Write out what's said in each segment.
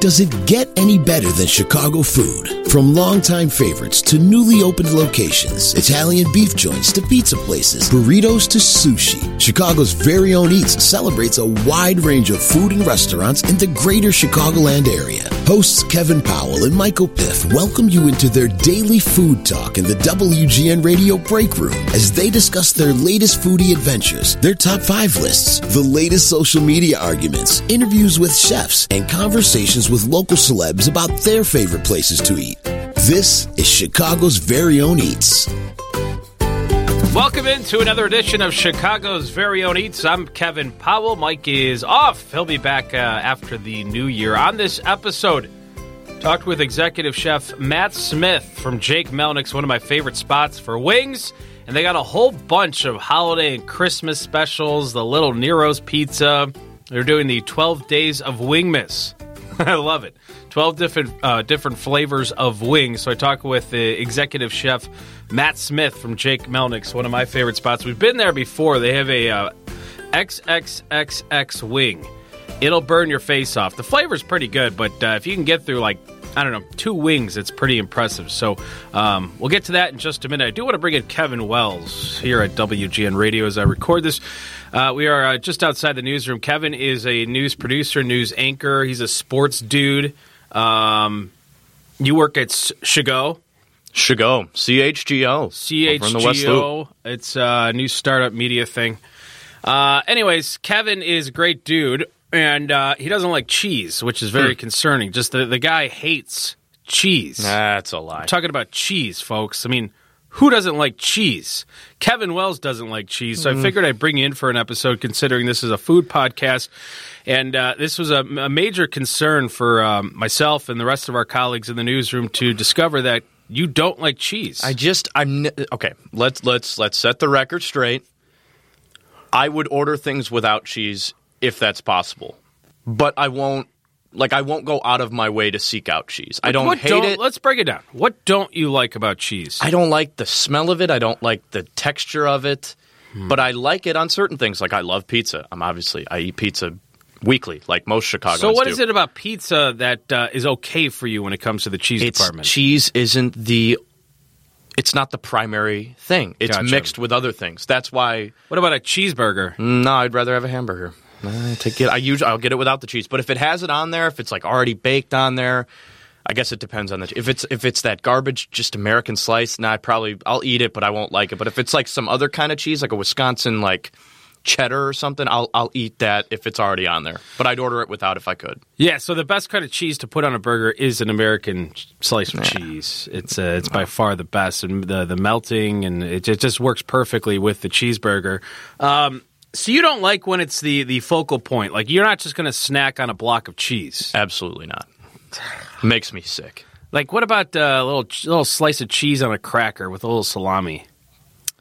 Does it get any better than Chicago food? From longtime favorites to newly opened locations, Italian beef joints to pizza places, burritos to sushi, Chicago's Very Own Eats celebrates a wide range of food and restaurants in the greater Chicagoland area. Hosts Kevin Powell and Michael Piff welcome you into their daily food talk in the WGN Radio break room as they discuss their latest foodie adventures, their top 5 lists, the latest social media arguments, interviews with chefs, and conversations with local celebs about their favorite places to eat. This is Chicago's Very Own Eats. Welcome into another edition of Chicago's Very Own Eats. I'm Kevin Powell. Mike is off. He'll be back after the new year. On this episode, talked with executive chef Matt Smith from Jake Melnick's, one of my favorite spots for wings. And they got a whole bunch of holiday and Christmas specials, the Little Nero's Pizza. They're doing the 12 Days of Wing'mas. I love it. 12 different flavors of wings. So I talk with the executive chef Matt Smith from Jake Melnick's, one of my favorite spots. We've been there before. They have a XXXX wing. It'll burn your face off. The flavor's pretty good, but if you can get through, like, I don't know, 2 wings, it's pretty impressive. So we'll get to that in just a minute. I do want to bring in Kevin Wells here at WGN Radio as I record this. We are just outside the newsroom. Kevin is a news producer, news anchor. He's a sports dude. You work at CHGO. CHGO. C-H-G-O. CHGO. Over in the West Loop. It's a new startup media thing. Anyways, Kevin is a great dude. And he doesn't like cheese, which is very concerning. Just the guy hates cheese. That's a lie. I'm talking about cheese, folks. I mean, who doesn't like cheese? Kevin Wells doesn't like cheese, so I figured I'd bring you in for an episode considering this is a food podcast. And this was a major concern for myself and the rest of our colleagues in the newsroom to discover that you don't like cheese. Okay, let's set the record straight. I would order things without cheese if that's possible, but I won't go out of my way to seek out cheese. I don't hate it. Let's break it down. What don't you like about cheese? I don't like the smell of it. I don't like the texture of it, but I like it on certain things. Like I love pizza. I eat pizza weekly, like most Chicagoans do. So what is it about pizza that is okay for you when it comes to the cheese department? Cheese isn't It's not the primary thing. It's mixed with other things. That's why. What about a cheeseburger? No, I'd rather have a hamburger. I'll get it without the cheese. But if it has it on there, if it's like already baked on there, I guess it depends on the. If it's that garbage, just American slice, I'll eat it, but I won't like it. But if it's like some other kind of cheese, like a Wisconsin like cheddar or something, I'll eat that if it's already on there. But I'd order it without if I could. Yeah. So the best kind of cheese to put on a burger is an American slice of cheese. It's by far the best, and the melting, and it just works perfectly with the cheeseburger. So you don't like when it's the focal point. Like, you're not just going to snack on a block of cheese. Absolutely not. Makes me sick. Like, what about a little slice of cheese on a cracker with a little salami? I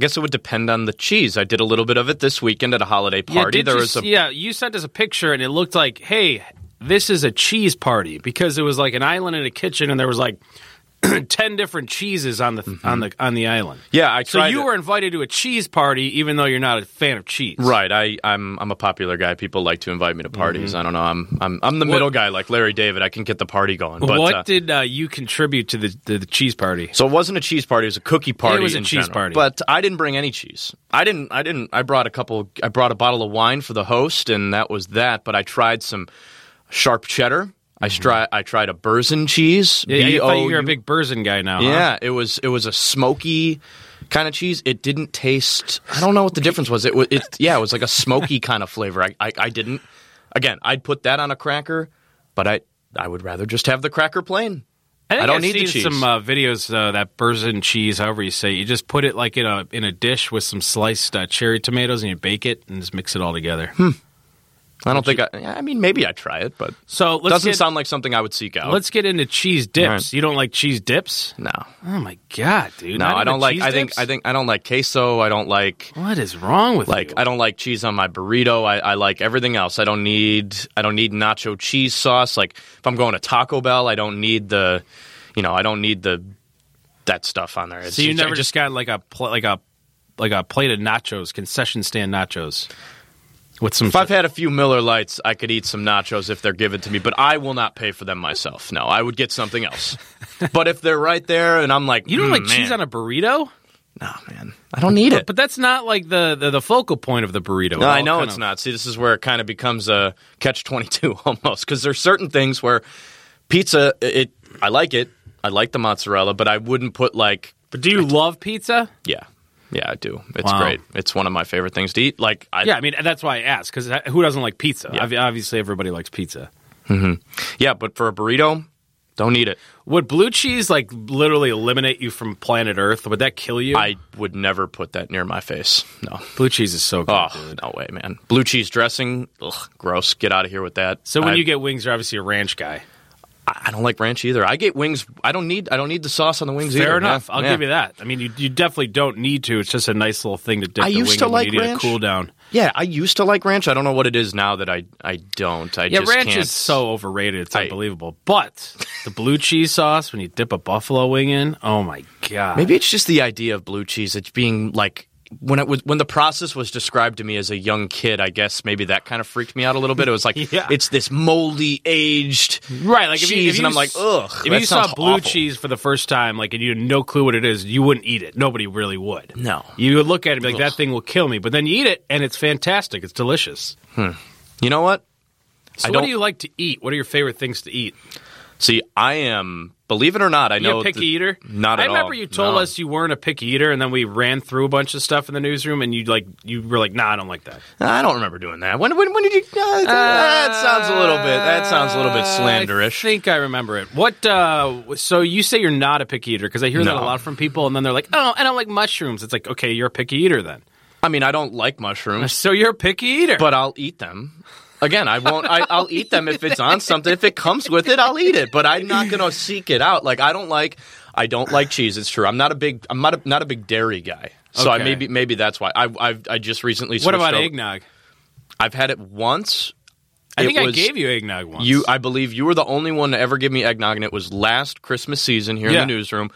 guess it would depend on the cheese. I did a little bit of it this weekend at a holiday party. You sent us a picture, and it looked like, hey, this is a cheese party, because it was like an island in a kitchen, and there was like 10 different cheeses on the island. Yeah, I tried. So you were invited to a cheese party, even though you're not a fan of cheese. Right. I'm a popular guy. People like to invite me to parties. I don't know. I'm the middle guy, like Larry David. I can get the party going. But what did you contribute to the cheese party? So it wasn't a cheese party. It was a cookie party. It was a cheese party. But I didn't bring any cheese. I brought a bottle of wine for the host, and that was that. But I tried some sharp cheddar. I tried a Boursin cheese. Yeah, I thought you were a big Boursin guy now. Yeah, huh? It was a smoky kind of cheese. It didn't taste. I don't know what the difference was. It was like a smoky kind of flavor. I didn't. Again, I'd put that on a cracker, but I would rather just have the cracker plain. I don't need the cheese. I've seen some videos that Boursin cheese, however you say it, you just put it like in a dish with some sliced cherry tomatoes, and you bake it and just mix it all together. Maybe I'd try it, but it doesn't sound like something I would seek out. Let's get into cheese dips. Right. You don't like cheese dips? No. Oh, my God, dude. No, I don't like – I think I don't like queso. I don't like – What is wrong with you? I don't like cheese on my burrito. I like everything else. I don't need nacho cheese sauce. Like, if I'm going to Taco Bell, I don't need the – I don't need that stuff on there. So you never just got like a plate of nachos, concession stand nachos? With some. If I've had a few Miller Lights, I could eat some nachos if they're given to me, but I will not pay for them myself. No, I would get something else. But if they're right there and I'm like, you don't like cheese on a burrito? No, man. I don't need it. But that's not like the focal point of the burrito. No, I know it's not. See, this is where it kind of becomes a catch-22 almost, because there's certain things where pizza, I like it. I like the mozzarella, but I wouldn't put like... But do you love pizza? Yeah. Yeah, I do. It's great. It's one of my favorite things to eat. Like, I mean, that's why I asked, because who doesn't like pizza? Yeah. Obviously, everybody likes pizza. Mm-hmm. Yeah, but for a burrito, don't eat it. Would blue cheese, like, literally eliminate you from planet Earth? Would that kill you? I would never put that near my face. No. Blue cheese is so good. Oh, dude. No way, man. Blue cheese dressing, ugh, gross. Get out of here with that. So when you get wings, you're obviously a ranch guy. I don't like ranch either. I get wings. I don't need the sauce on the wings either. Fair enough. Yeah. I'll give you that. I mean, you definitely don't need to. It's just a nice little thing to dip the wing in when you need to cool down. Yeah, I used to like ranch. I don't know what it is now that I don't. Ranch is so overrated. It's unbelievable. But the blue cheese sauce, when you dip a buffalo wing in, oh my God. Maybe it's just the idea of blue cheese. It's being like... When the process was described to me as a young kid, I guess maybe that kind of freaked me out a little bit. It was like, it's this moldy, aged cheese, and I'm like, ugh. If you saw blue cheese for the first time, like, and you had no clue what it is, you wouldn't eat it. Nobody really would. No. You would look at it and be like, that thing will kill me. But then you eat it, and it's fantastic. It's delicious. You know what? So what do you like to eat? What are your favorite things to eat? See, I am... Believe it or not, I know... You're a picky eater? Not at all. I remember you told us you weren't a picky eater, and then we ran through a bunch of stuff in the newsroom, and you were like, nah, I don't like that. I don't remember doing that. When did you... That sounds a little bit slanderish. I think I remember it. What? So you say you're not a picky eater, because I hear that a lot from people, and then they're like, oh, I don't like mushrooms. It's like, okay, you're a picky eater then. I mean, I don't like mushrooms. So you're a picky eater. But I'll eat them. Again, I won't. I'll eat them if it's on something. If it comes with it, I'll eat it. But I'm not going to seek it out. Like I don't like cheese. It's true. I'm not a big dairy guy. So okay. Maybe that's why. I just recently switched. What about eggnog? I've had it once. I gave you eggnog once. I believe you were the only one to ever give me eggnog, and it was last Christmas season here in the newsroom.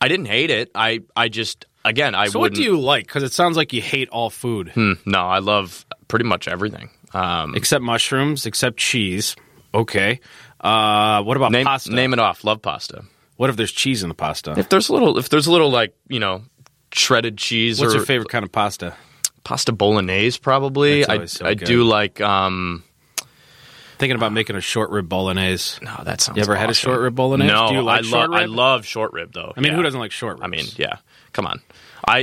I didn't hate it. So what do you like? Because it sounds like you hate all food. No, I love pretty much everything. Except mushrooms, except cheese. Okay. What about pasta? Name it off. Love pasta. What if there's cheese in the pasta? If there's a little like, shredded cheese. What's your favorite kind of pasta? Pasta bolognese, probably. I do like. Thinking about making a short rib bolognese. No, that sounds awesome. You ever had a short rib bolognese? No, do you like short rib? I love short rib though. I mean, who doesn't like short ribs? I mean, yeah. Come on.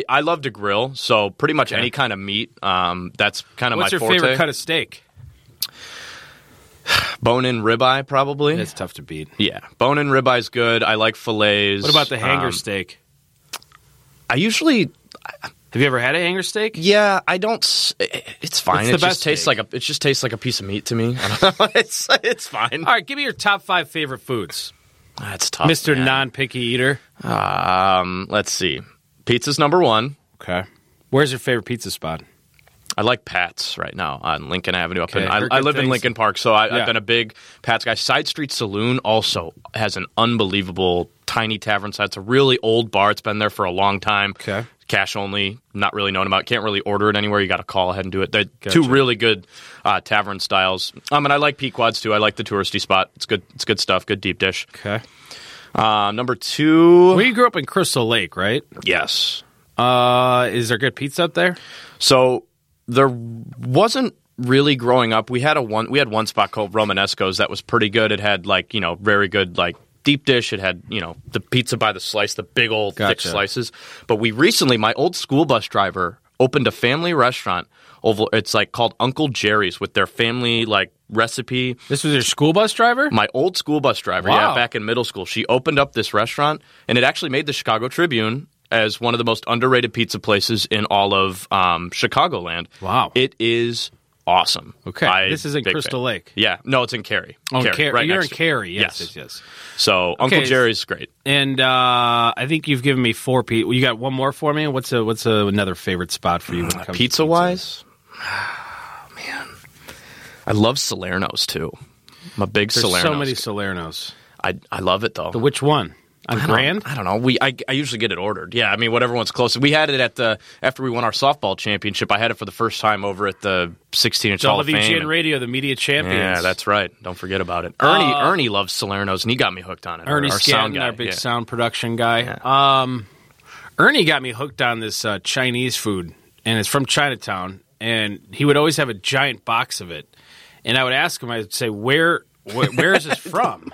I love to grill, so pretty much any kind of meat. That's kind of my forte. What's your favorite cut of steak? Bone-in ribeye, probably. It's tough to beat. Yeah. Bone-in ribeye's good. I like fillets. What about the hanger steak? Have you ever had a hanger steak? Yeah, I don't. It's fine. It just tastes like a piece of meat to me. I don't know. It's fine. All right, give me your top 5 favorite foods. That's tough, Mr. Man. Non-picky eater. Let's see. Pizza's number 1. Okay. Where's your favorite pizza spot? I like Pat's right now on Lincoln Avenue. I live in Lincoln Park, so I've been a big Pat's guy. Side Street Saloon also has an unbelievable tiny tavern side. It's a really old bar. It's been there for a long time. Okay. Cash only, not really known about. Can't really order it anywhere. You got to call ahead and do it. They're two really good tavern styles. And I like Pequod's too. I like the touristy spot. It's good stuff. Good deep dish. Okay. Number 2. Well, you grew up in Crystal Lake, right? Yes. Is there good pizza up there? So there wasn't really growing up. We had one spot called Romanesco's that was pretty good. It had very good deep dish. It had the pizza by the slice, the big old thick slices. But we recently, my old school bus driver opened a family restaurant. It's called Uncle Jerry's with their family recipe. This was your school bus driver? My old school bus driver, wow. Yeah, back in middle school. She opened up this restaurant, and it actually made the Chicago Tribune as one of the most underrated pizza places in all of Chicagoland. Wow. It is awesome. Okay. This is in Crystal Lake. Yeah. No, it's in Cary. Oh, Cary. Right, you're in Cary. Yes. So Uncle Jerry's is great. And I think you've given me 4 people. You got one more for me? What's another favorite spot for you when it comes to pizza-wise? Oh, man. I love Salernos, too. I'm a big Salernos. There's so many Salernos. I love it, though. Which one? On Grand? I don't know. I usually get it ordered. Yeah, I mean, whatever one's closest. We had it at the after we won our softball championship. I had it for the first time over at the 16-inch Hall of Fame. WGN Radio, the media champions. Yeah, that's right. Don't forget about it. Ernie loves Salernos, and he got me hooked on it. Ernie Scanlon, our big sound production guy. Yeah. Ernie got me hooked on this Chinese food, and it's from Chinatown. And he would always have a giant box of it. And I would ask him, I would say, where is this from?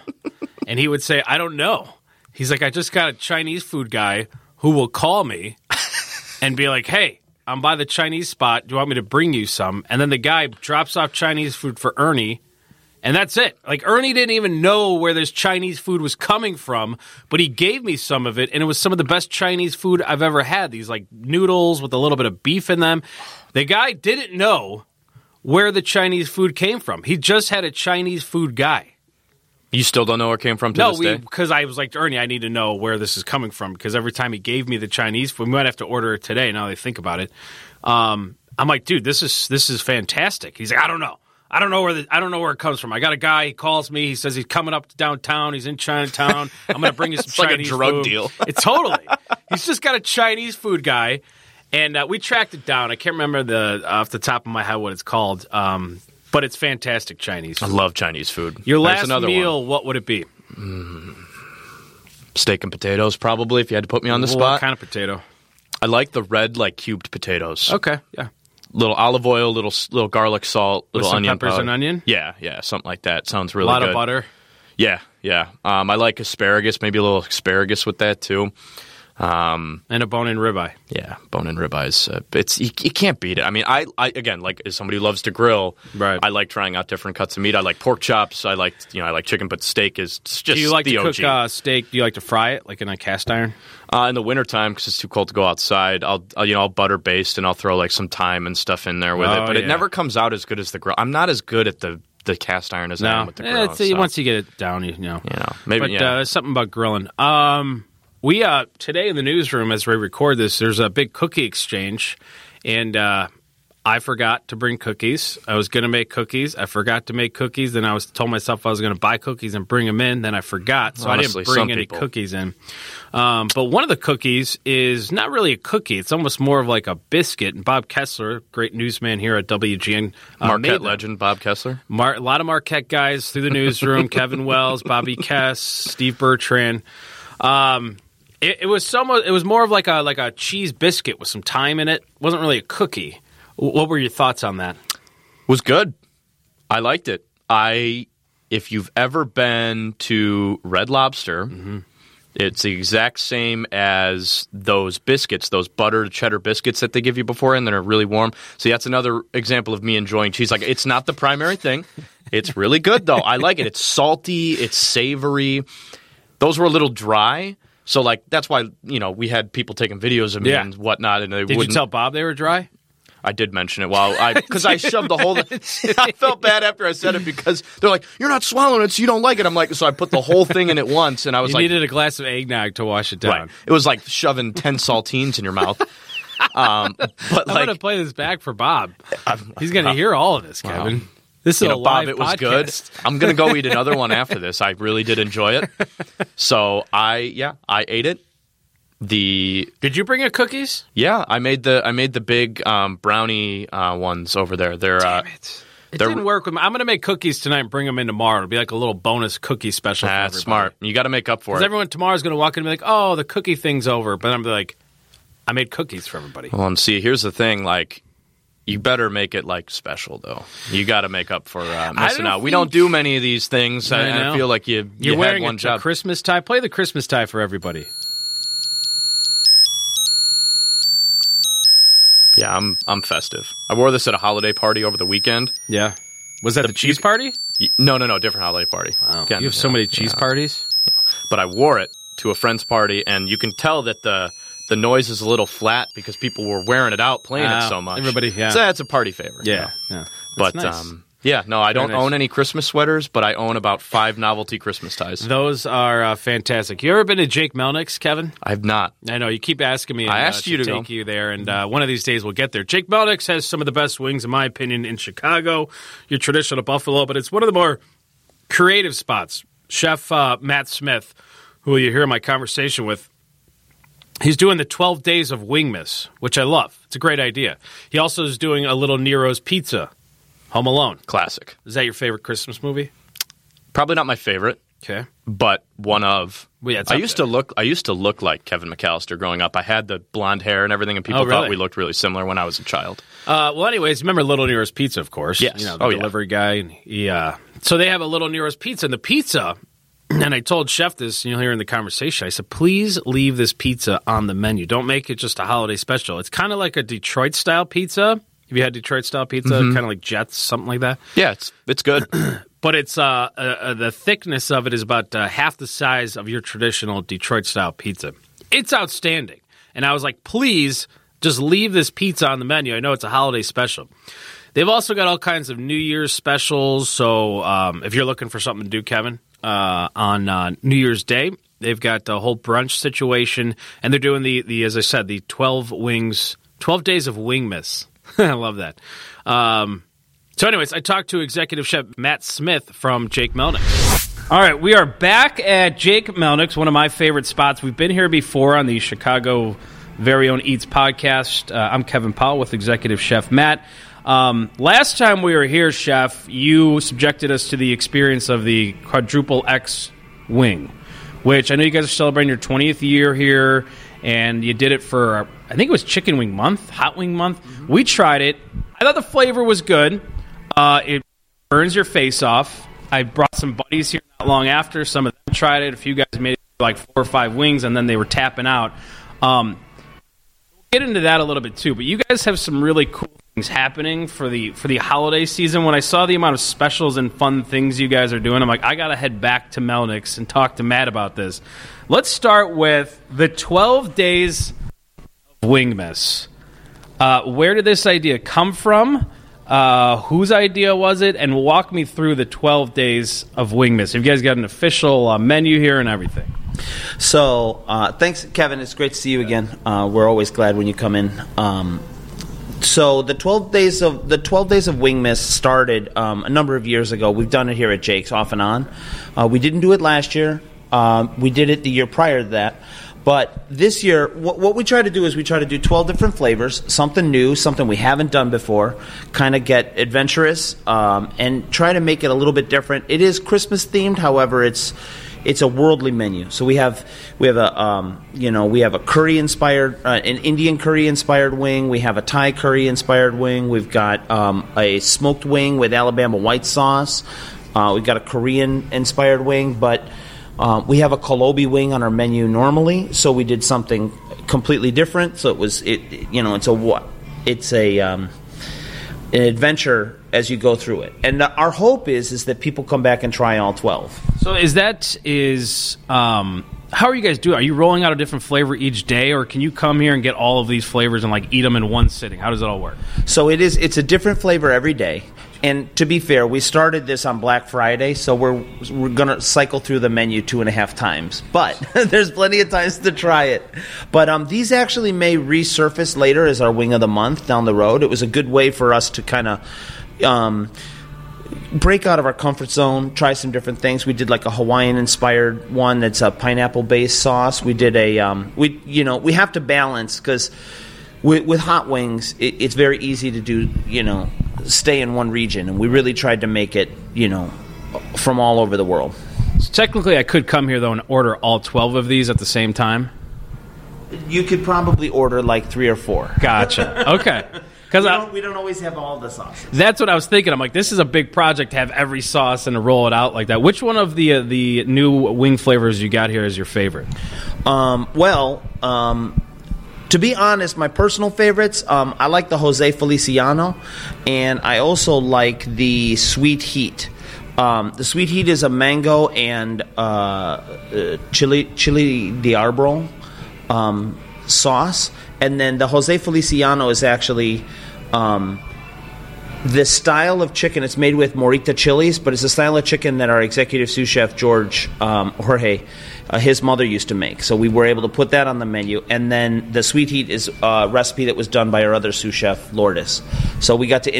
And he would say, I don't know. He's like, I just got a Chinese food guy who will call me and be like, hey, I'm by the Chinese spot. Do you want me to bring you some? And then the guy drops off Chinese food for Ernie, and that's it. Like, Ernie didn't even know where this Chinese food was coming from, but he gave me some of it, and it was some of the best Chinese food I've ever had. These, like, noodles with a little bit of beef in them. The guy didn't know where the Chinese food came from. He just had a Chinese food guy. You still don't know where it came from to this day? No, because I was like, Ernie, I need to know where this is coming from. Because every time he gave me the Chinese food, we might have to order it today now that I think about it. I'm like, dude, this is fantastic. He's like, I don't know. I don't know where it comes from. I got a guy, he calls me, he says he's coming up to downtown, he's in Chinatown, I'm going to bring you some Chinese food. It's like a drug deal. It's totally. He's just got a Chinese food guy, and we tracked it down. I can't remember off the top of my head what it's called. But it's fantastic Chinese food. I love Chinese food. Your last meal, what would it be? Steak and potatoes, probably, if you had to put me on the spot. What kind of potato? I like the red, like, cubed potatoes. Okay, yeah. Little olive oil, little garlic salt, little onion powder. With some peppers and onion? Yeah, something like that. Sounds really good. A lot of butter? Yeah. I like asparagus, maybe a little asparagus with that, too. And a bone-in ribeye. Yeah, bone-in ribeyes. You can't beat it. I mean, I again, like, as somebody who loves to grill, right. I like trying out different cuts of meat. I like pork chops. I like chicken, but steak is just the OG. Do you like to cook steak? Do you like to fry it, like in a cast iron? In the wintertime, because it's too cold to go outside, I'll butter baste and I'll throw like some thyme and stuff in there with it. But it never comes out as good as the grill. I'm not as good at the cast iron as I am with the grill. Once you get it down, you know. Maybe, but something about grilling. We today in the newsroom, as we record this, there's a big cookie exchange, and I forgot to bring cookies. I was going to make cookies. I forgot to make cookies. Then I told myself I was going to buy cookies and bring them in. Then I forgot, so honestly, I didn't bring any cookies in. But one of the cookies is not really a cookie. It's almost more of like a biscuit. And Bob Kessler, great newsman here at WGN. Marquette legend, Bob Kessler. A lot of Marquette guys through the newsroom. Kevin Wells, Bobby Kess, Steve Bertrand. It was more of like a cheese biscuit with some thyme in it. It wasn't really a cookie. What were your thoughts on that? It was good. I liked it. If you've ever been to Red Lobster, it's the exact same as those biscuits, those buttered cheddar biscuits that they give you before and that are really warm. See, that's another example of me enjoying cheese. Like, it's not the primary thing. It's really good, though. I like it. It's salty. It's savory. Those were a little dry. So, like, that's why, we had people taking videos of me and whatnot. And Did you tell Bob they were dry? I did mention it because I shoved the whole thing. I felt bad after I said it because they're like, you're not swallowing it, so you don't like it. I'm like, so I put the whole thing in at once, and I was you needed a glass of eggnog to wash it down. Right. It was like shoving 10 saltines in your mouth. I'm going to play this back for Bob. He's going to hear all of this, Kevin. Wow. This is a live Bob, it was podcast. Good. I'm going to go eat another one after this. I really did enjoy it. So I ate it. Did you bring your cookies? Yeah, I made the big brownie ones over there. Damn it. It didn't work with me. I'm going to make cookies tonight and bring them in tomorrow. It'll be like a little bonus cookie special for everybody. That's smart. You got to make up for it. Because everyone tomorrow's going to walk in and be like, oh, the cookie thing's over. But I'm going to be like, I made cookies for everybody. Well, and see, here's the thing, you better make it, special, though. You got to make up for missing out. We don't do many of these things. I feel like you had one job. You're wearing a Christmas tie. Play the Christmas tie for everybody. Yeah, I'm festive. I wore this at a holiday party over the weekend. Yeah. Was that the cheese party? No, different holiday party. Wow. Again, you have so many cheese parties. But I wore it to a friend's party, and you can tell that the noise is a little flat because people were wearing it out, playing it so much. Everybody, yeah. So that's a party favorite. Yeah, you know? Yeah. But, nice. I don't own any Christmas sweaters, but I own about 5 novelty Christmas ties. Those are fantastic. You ever been to Jake Melnick's, Kevin? I have not. I know. You keep asking me. I asked you to take you there, and one of these days we'll get there. Jake Melnick's has some of the best wings, in my opinion, in Chicago. Your traditional buffalo, but it's one of the more creative spots. Chef Matt Smith, who you hear my conversation with, he's doing the 12 Days of Wing'mas, which I love. It's a great idea. He also is doing a Little Nero's Pizza, Home Alone. Classic. Is that your favorite Christmas movie? Probably not my favorite. Okay. But one of. Well, yeah, I used to look like Kevin McCallister growing up. I had the blonde hair and everything, and people thought we looked really similar when I was a child. Well, anyways, remember Little Nero's Pizza, of course. Yes. You know, the delivery guy. And so they have a Little Nero's Pizza, and the pizza, and I told Chef this, you'll hear in the conversation, I said, please leave this pizza on the menu. Don't make it just a holiday special. It's kind of like a Detroit-style pizza. Have you had Detroit-style pizza? Mm-hmm. Kind of like Jets, something like that? Yeah, it's good. But it's the thickness of it is about half the size of your traditional Detroit-style pizza. It's outstanding. And I was like, please just leave this pizza on the menu. I know it's a holiday special. They've also got all kinds of New Year's specials. So if you're looking for something to do, Kevin, on New Year's Day, they've got the whole brunch situation. And they're doing the as I said, the 12 Days of Wingmas. I love that. So anyways, I talked to Executive Chef Matt Smith from Jake Melnick's. All right, we are back at Jake Melnick's, one of my favorite spots. We've been here before on the Chicago Very Own Eats podcast. I'm Kevin Powell with Executive Chef Matt. Last time we were here, Chef, you subjected us to the experience of the quadruple X wing, which I know you guys are celebrating your 20th year here, and you did it for, I think it was Chicken Wing Month, Hot Wing Month. Mm-hmm. We tried it. I thought the flavor was good. It burns your face off. I brought some buddies here not long after. Some of them tried it. A few guys made it like 4 or 5 wings, and then they were tapping out. We'll get into that a little bit too. But you guys have some really cool things happening for the holiday season. When I saw the amount of specials and fun things you guys are doing, I'm like, I gotta head back to Melnick's and talk to Matt about this. Let's start with the 12 Days of Wingmas. Where did this idea come from? Whose idea was it? And walk me through the 12 Days of Wingmas. You guys got an official menu here and everything. So thanks, Kevin. It's great to see you again. We're always glad when you come in. So the 12 Days of Wingmas started a number of years ago. We've done it here at Jake's off and on. We didn't do it last year. We did it the year prior to that. But this year, what we try to do is we try to do 12 different flavors, something new, something we haven't done before, kind of get adventurous and try to make it a little bit different. It is Christmas-themed, however, it's a worldly menu. So we have a we have a curry-inspired, an Indian curry-inspired wing. We have a Thai curry-inspired wing. We've got a smoked wing with Alabama white sauce. We've got a Korean-inspired wing, but... we have a Kolobi wing on our menu normally, so we did something completely different. So it was, an adventure as you go through it. And our hope is that people come back and try all 12. So how are you guys doing? Are you rolling out a different flavor each day, or can you come here and get all of these flavors and like eat them in one sitting? How does it all work? So it's a different flavor every day. And to be fair, we started this on Black Friday, so we're going to cycle through the menu 2.5 times. But there's plenty of times to try it. But these actually may resurface later as our wing of the month down the road. It was a good way for us to kind of break out of our comfort zone, try some different things. We did like a Hawaiian-inspired one that's a pineapple-based sauce. We did a we have to balance because with hot wings, it's very easy to do, stay in one region, and we really tried to make it, from all over the world. So technically, I could come here, though, and order all 12 of these at the same time? You could probably order, 3 or 4. Gotcha. Okay. Because we don't always have all the sauces. That's what I was thinking. I'm like, this is a big project to have every sauce and to roll it out like that. Which one of the new wing flavors you got here is your favorite? To be honest, my personal favorites, I like the Jose Feliciano, and I also like the Sweet Heat. The Sweet Heat is a mango and chili diablo sauce, and then the Jose Feliciano is actually the style of chicken. It's made with Morita chilies, but it's the style of chicken that our executive sous chef, George, Jorge, his mother used to make, so we were able to put that on the menu. And then the Sweet Heat is a recipe that was done by our other sous chef, Lourdes. So we got to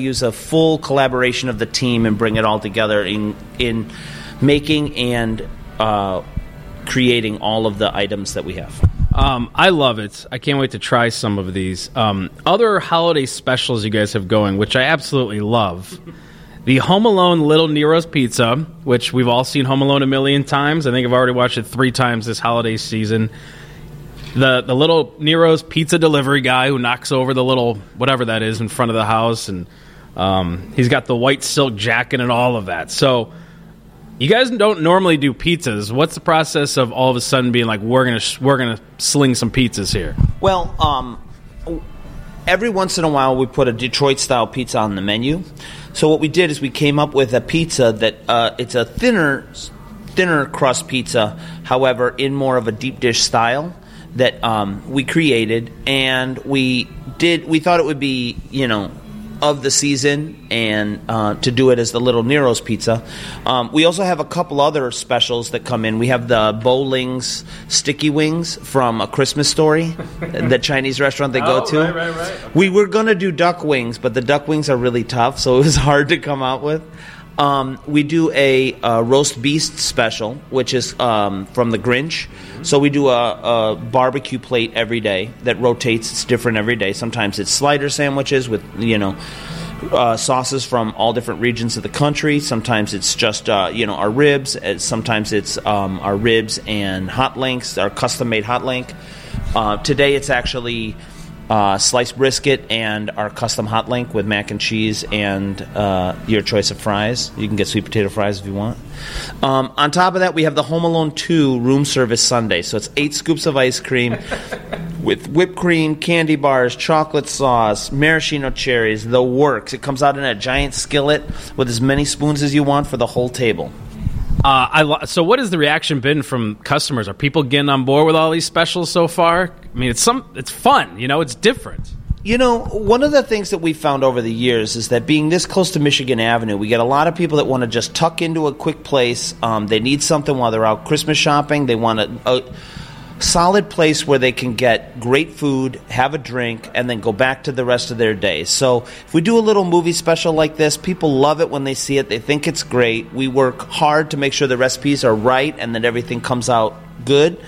use a full collaboration of the team and bring it all together in making and creating all of the items that we have. I love it. I can't wait to try some of these. Other holiday specials you guys have going, which I absolutely love. The Home Alone Little Nero's Pizza, which we've all seen Home Alone a million times. I think I've already watched it 3 times this holiday season. The Little Nero's Pizza delivery guy who knocks over the little whatever that is in front of the house, and he's got the white silk jacket and all of that. So you guys don't normally do pizzas. What's the process of all of a sudden being like, we're gonna sling some pizzas here? Well, every once in a while we put a Detroit-style pizza on the menu. So what we did is we came up with a pizza that it's a thinner crust pizza, however, in more of a deep dish style that we created, and we thought it would be, you know, of the season, and to do it as the Little Nero's Pizza. We also have a couple other specials that come in. We have the Bowling's Sticky Wings from A Christmas Story, the Chinese restaurant they go to. Right. Okay. We were going to do duck wings, but the duck wings are really tough, so it was hard to come out with. We do a roast beast special, which is from the Grinch. So we do a barbecue plate every day that rotates. It's different every day. Sometimes it's slider sandwiches with, you know, sauces from all different regions of the country. Sometimes it's just, our ribs. Sometimes it's our ribs and hot links, our custom-made hot link. Today it's actually sliced brisket and our custom hot link with mac and cheese and your choice of fries. You can get sweet potato fries if you want. On top of that, we have the Home Alone 2 room service sundae. So it's 8 scoops of ice cream with whipped cream, candy bars, chocolate sauce, maraschino cherries, the works. It comes out in a giant skillet with as many spoons as you want for the whole table. So what has the reaction been from customers? Are people getting on board with all these specials so far? I mean, it's fun, you know, it's different. You know, one of the things that we've found over the years is that being this close to Michigan Avenue, we get a lot of people that want to just tuck into a quick place. They need something while they're out Christmas shopping. They want a solid place where they can get great food, have a drink, and then go back to the rest of their day. So if we do a little movie special like this, people love it when they see it. They think it's great. We work hard to make sure the recipes are right and that everything comes out good.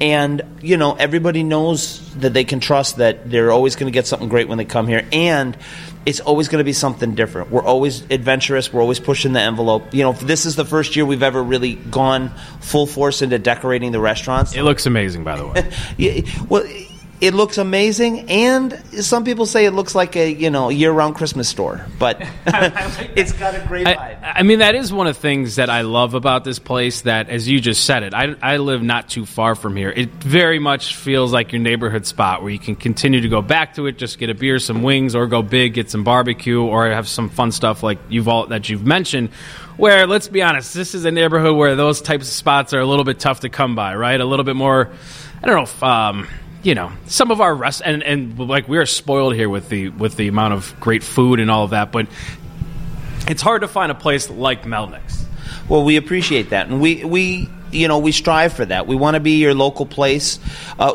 And, you know, everybody knows that they can trust that they're always going to get something great when they come here. And it's always going to be something different. We're always adventurous. We're always pushing the envelope. You know, this is the first year we've ever really gone full force into decorating the restaurants. It looks amazing, by the way. Well, it looks amazing, and some people say it looks like a, you know, year-round Christmas store. But it's got a great vibe. I mean, that is one of the things that I love about this place. That, as you just said it, I live not too far from here. It very much feels like your neighborhood spot where you can continue to go back to it, just get a beer, some wings, or go big, get some barbecue, or have some fun stuff like you've mentioned. Where, let's be honest, this is a neighborhood where those types of spots are a little bit tough to come by, right? A little bit more, I don't know. You know, some of our and like, we are spoiled here with the amount of great food and all of that, but it's hard to find a place like Melnick's. Well, we appreciate that, and we you know, we strive for that. We want to be your local place.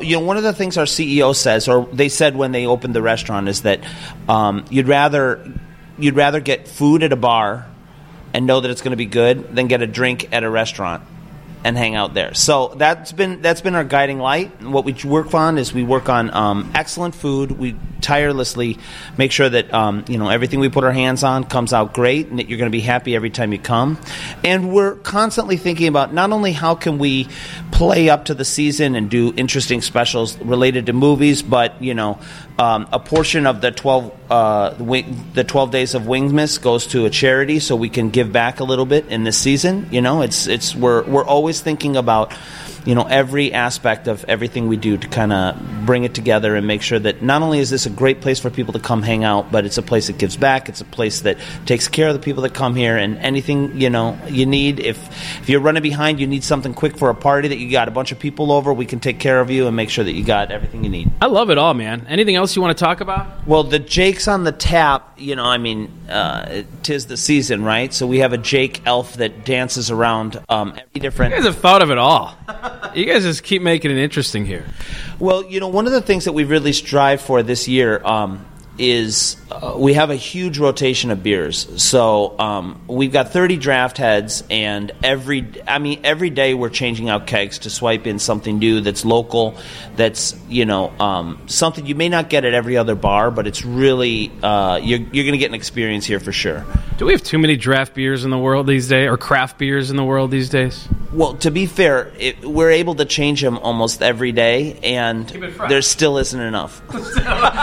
You know, one of the things our CEO says, or they said when they opened the restaurant, is that you'd rather get food at a bar and know that it's going to be good than get a drink at a restaurant and hang out there. So that's been our guiding light. What we work on is we work on excellent food. We tirelessly make sure that everything we put our hands on comes out great, and that you're going to be happy every time you come. And we're constantly thinking about not only how can we play up to the season and do interesting specials related to movies, but a portion of the 12 days of Wing'mas goes to a charity, so we can give back a little bit in this season. You know, it's we're always thinking about, you know, every aspect of everything we do to kind of bring it together and make sure that not only is this a great place for people to come hang out, but it's a place that gives back. It's a place that takes care of the people that come here, and anything, you know, you need. If you're running behind, you need something quick for a party that you got a bunch of people over, we can take care of you and make sure that you got everything you need. I love it all, man. Anything else you want to talk about? Well, the Jake's on the tap, you know, I mean, 'tis the season, right? So we have a Jake elf that dances around every different... You guys have thought of it all. You guys just keep making it interesting here. Well, you know, one of the things that we really strive for this year is we have a huge rotation of beers. So we've got 30 draft heads, and every day we're changing out kegs to swipe in something new that's local, that's, you know, something you may not get at every other bar, but it's really you're going to get an experience here for sure. Do we have too many draft beers in the world these days, or craft beers in the world these days? Well, to be fair, we're able to change them almost every day, and there still isn't enough.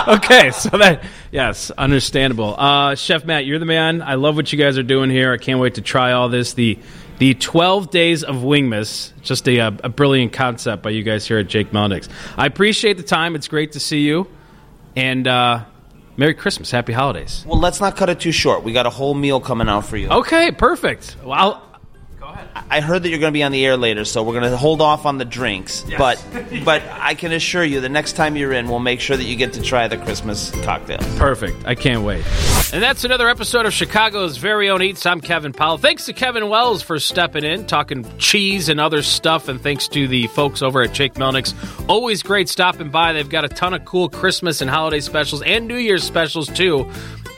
Okay, so that, yes, understandable. Chef Matt, you're the man. I love what you guys are doing here. I can't wait to try all this. The 12 Days of Wing'mas, just a brilliant concept by you guys here at Jake Melnick's. I appreciate the time. It's great to see you, and Merry Christmas. Happy Holidays. Well, let's not cut it too short. We got a whole meal coming out for you. Okay, perfect. Well, go ahead. I heard that you're going to be on the air later, so we're going to hold off on the drinks. Yes. But I can assure you, the next time you're in, we'll make sure that you get to try the Christmas cocktail. Perfect. I can't wait. And that's another episode of Chicago's Very Own Eats. I'm Kevin Powell. Thanks to Kevin Wells for stepping in, talking cheese and other stuff, and thanks to the folks over at Jake Melnick's. Always great stopping by. They've got a ton of cool Christmas and holiday specials and New Year's specials, too.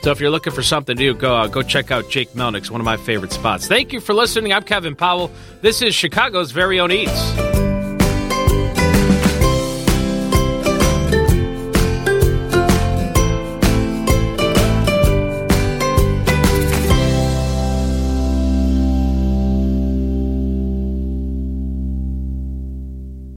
So if you're looking for something new, go check out Jake Melnick's, one of my favorite spots. Thank you for listening. I'm Kevin Powell. This is Chicago's Very Own Eats.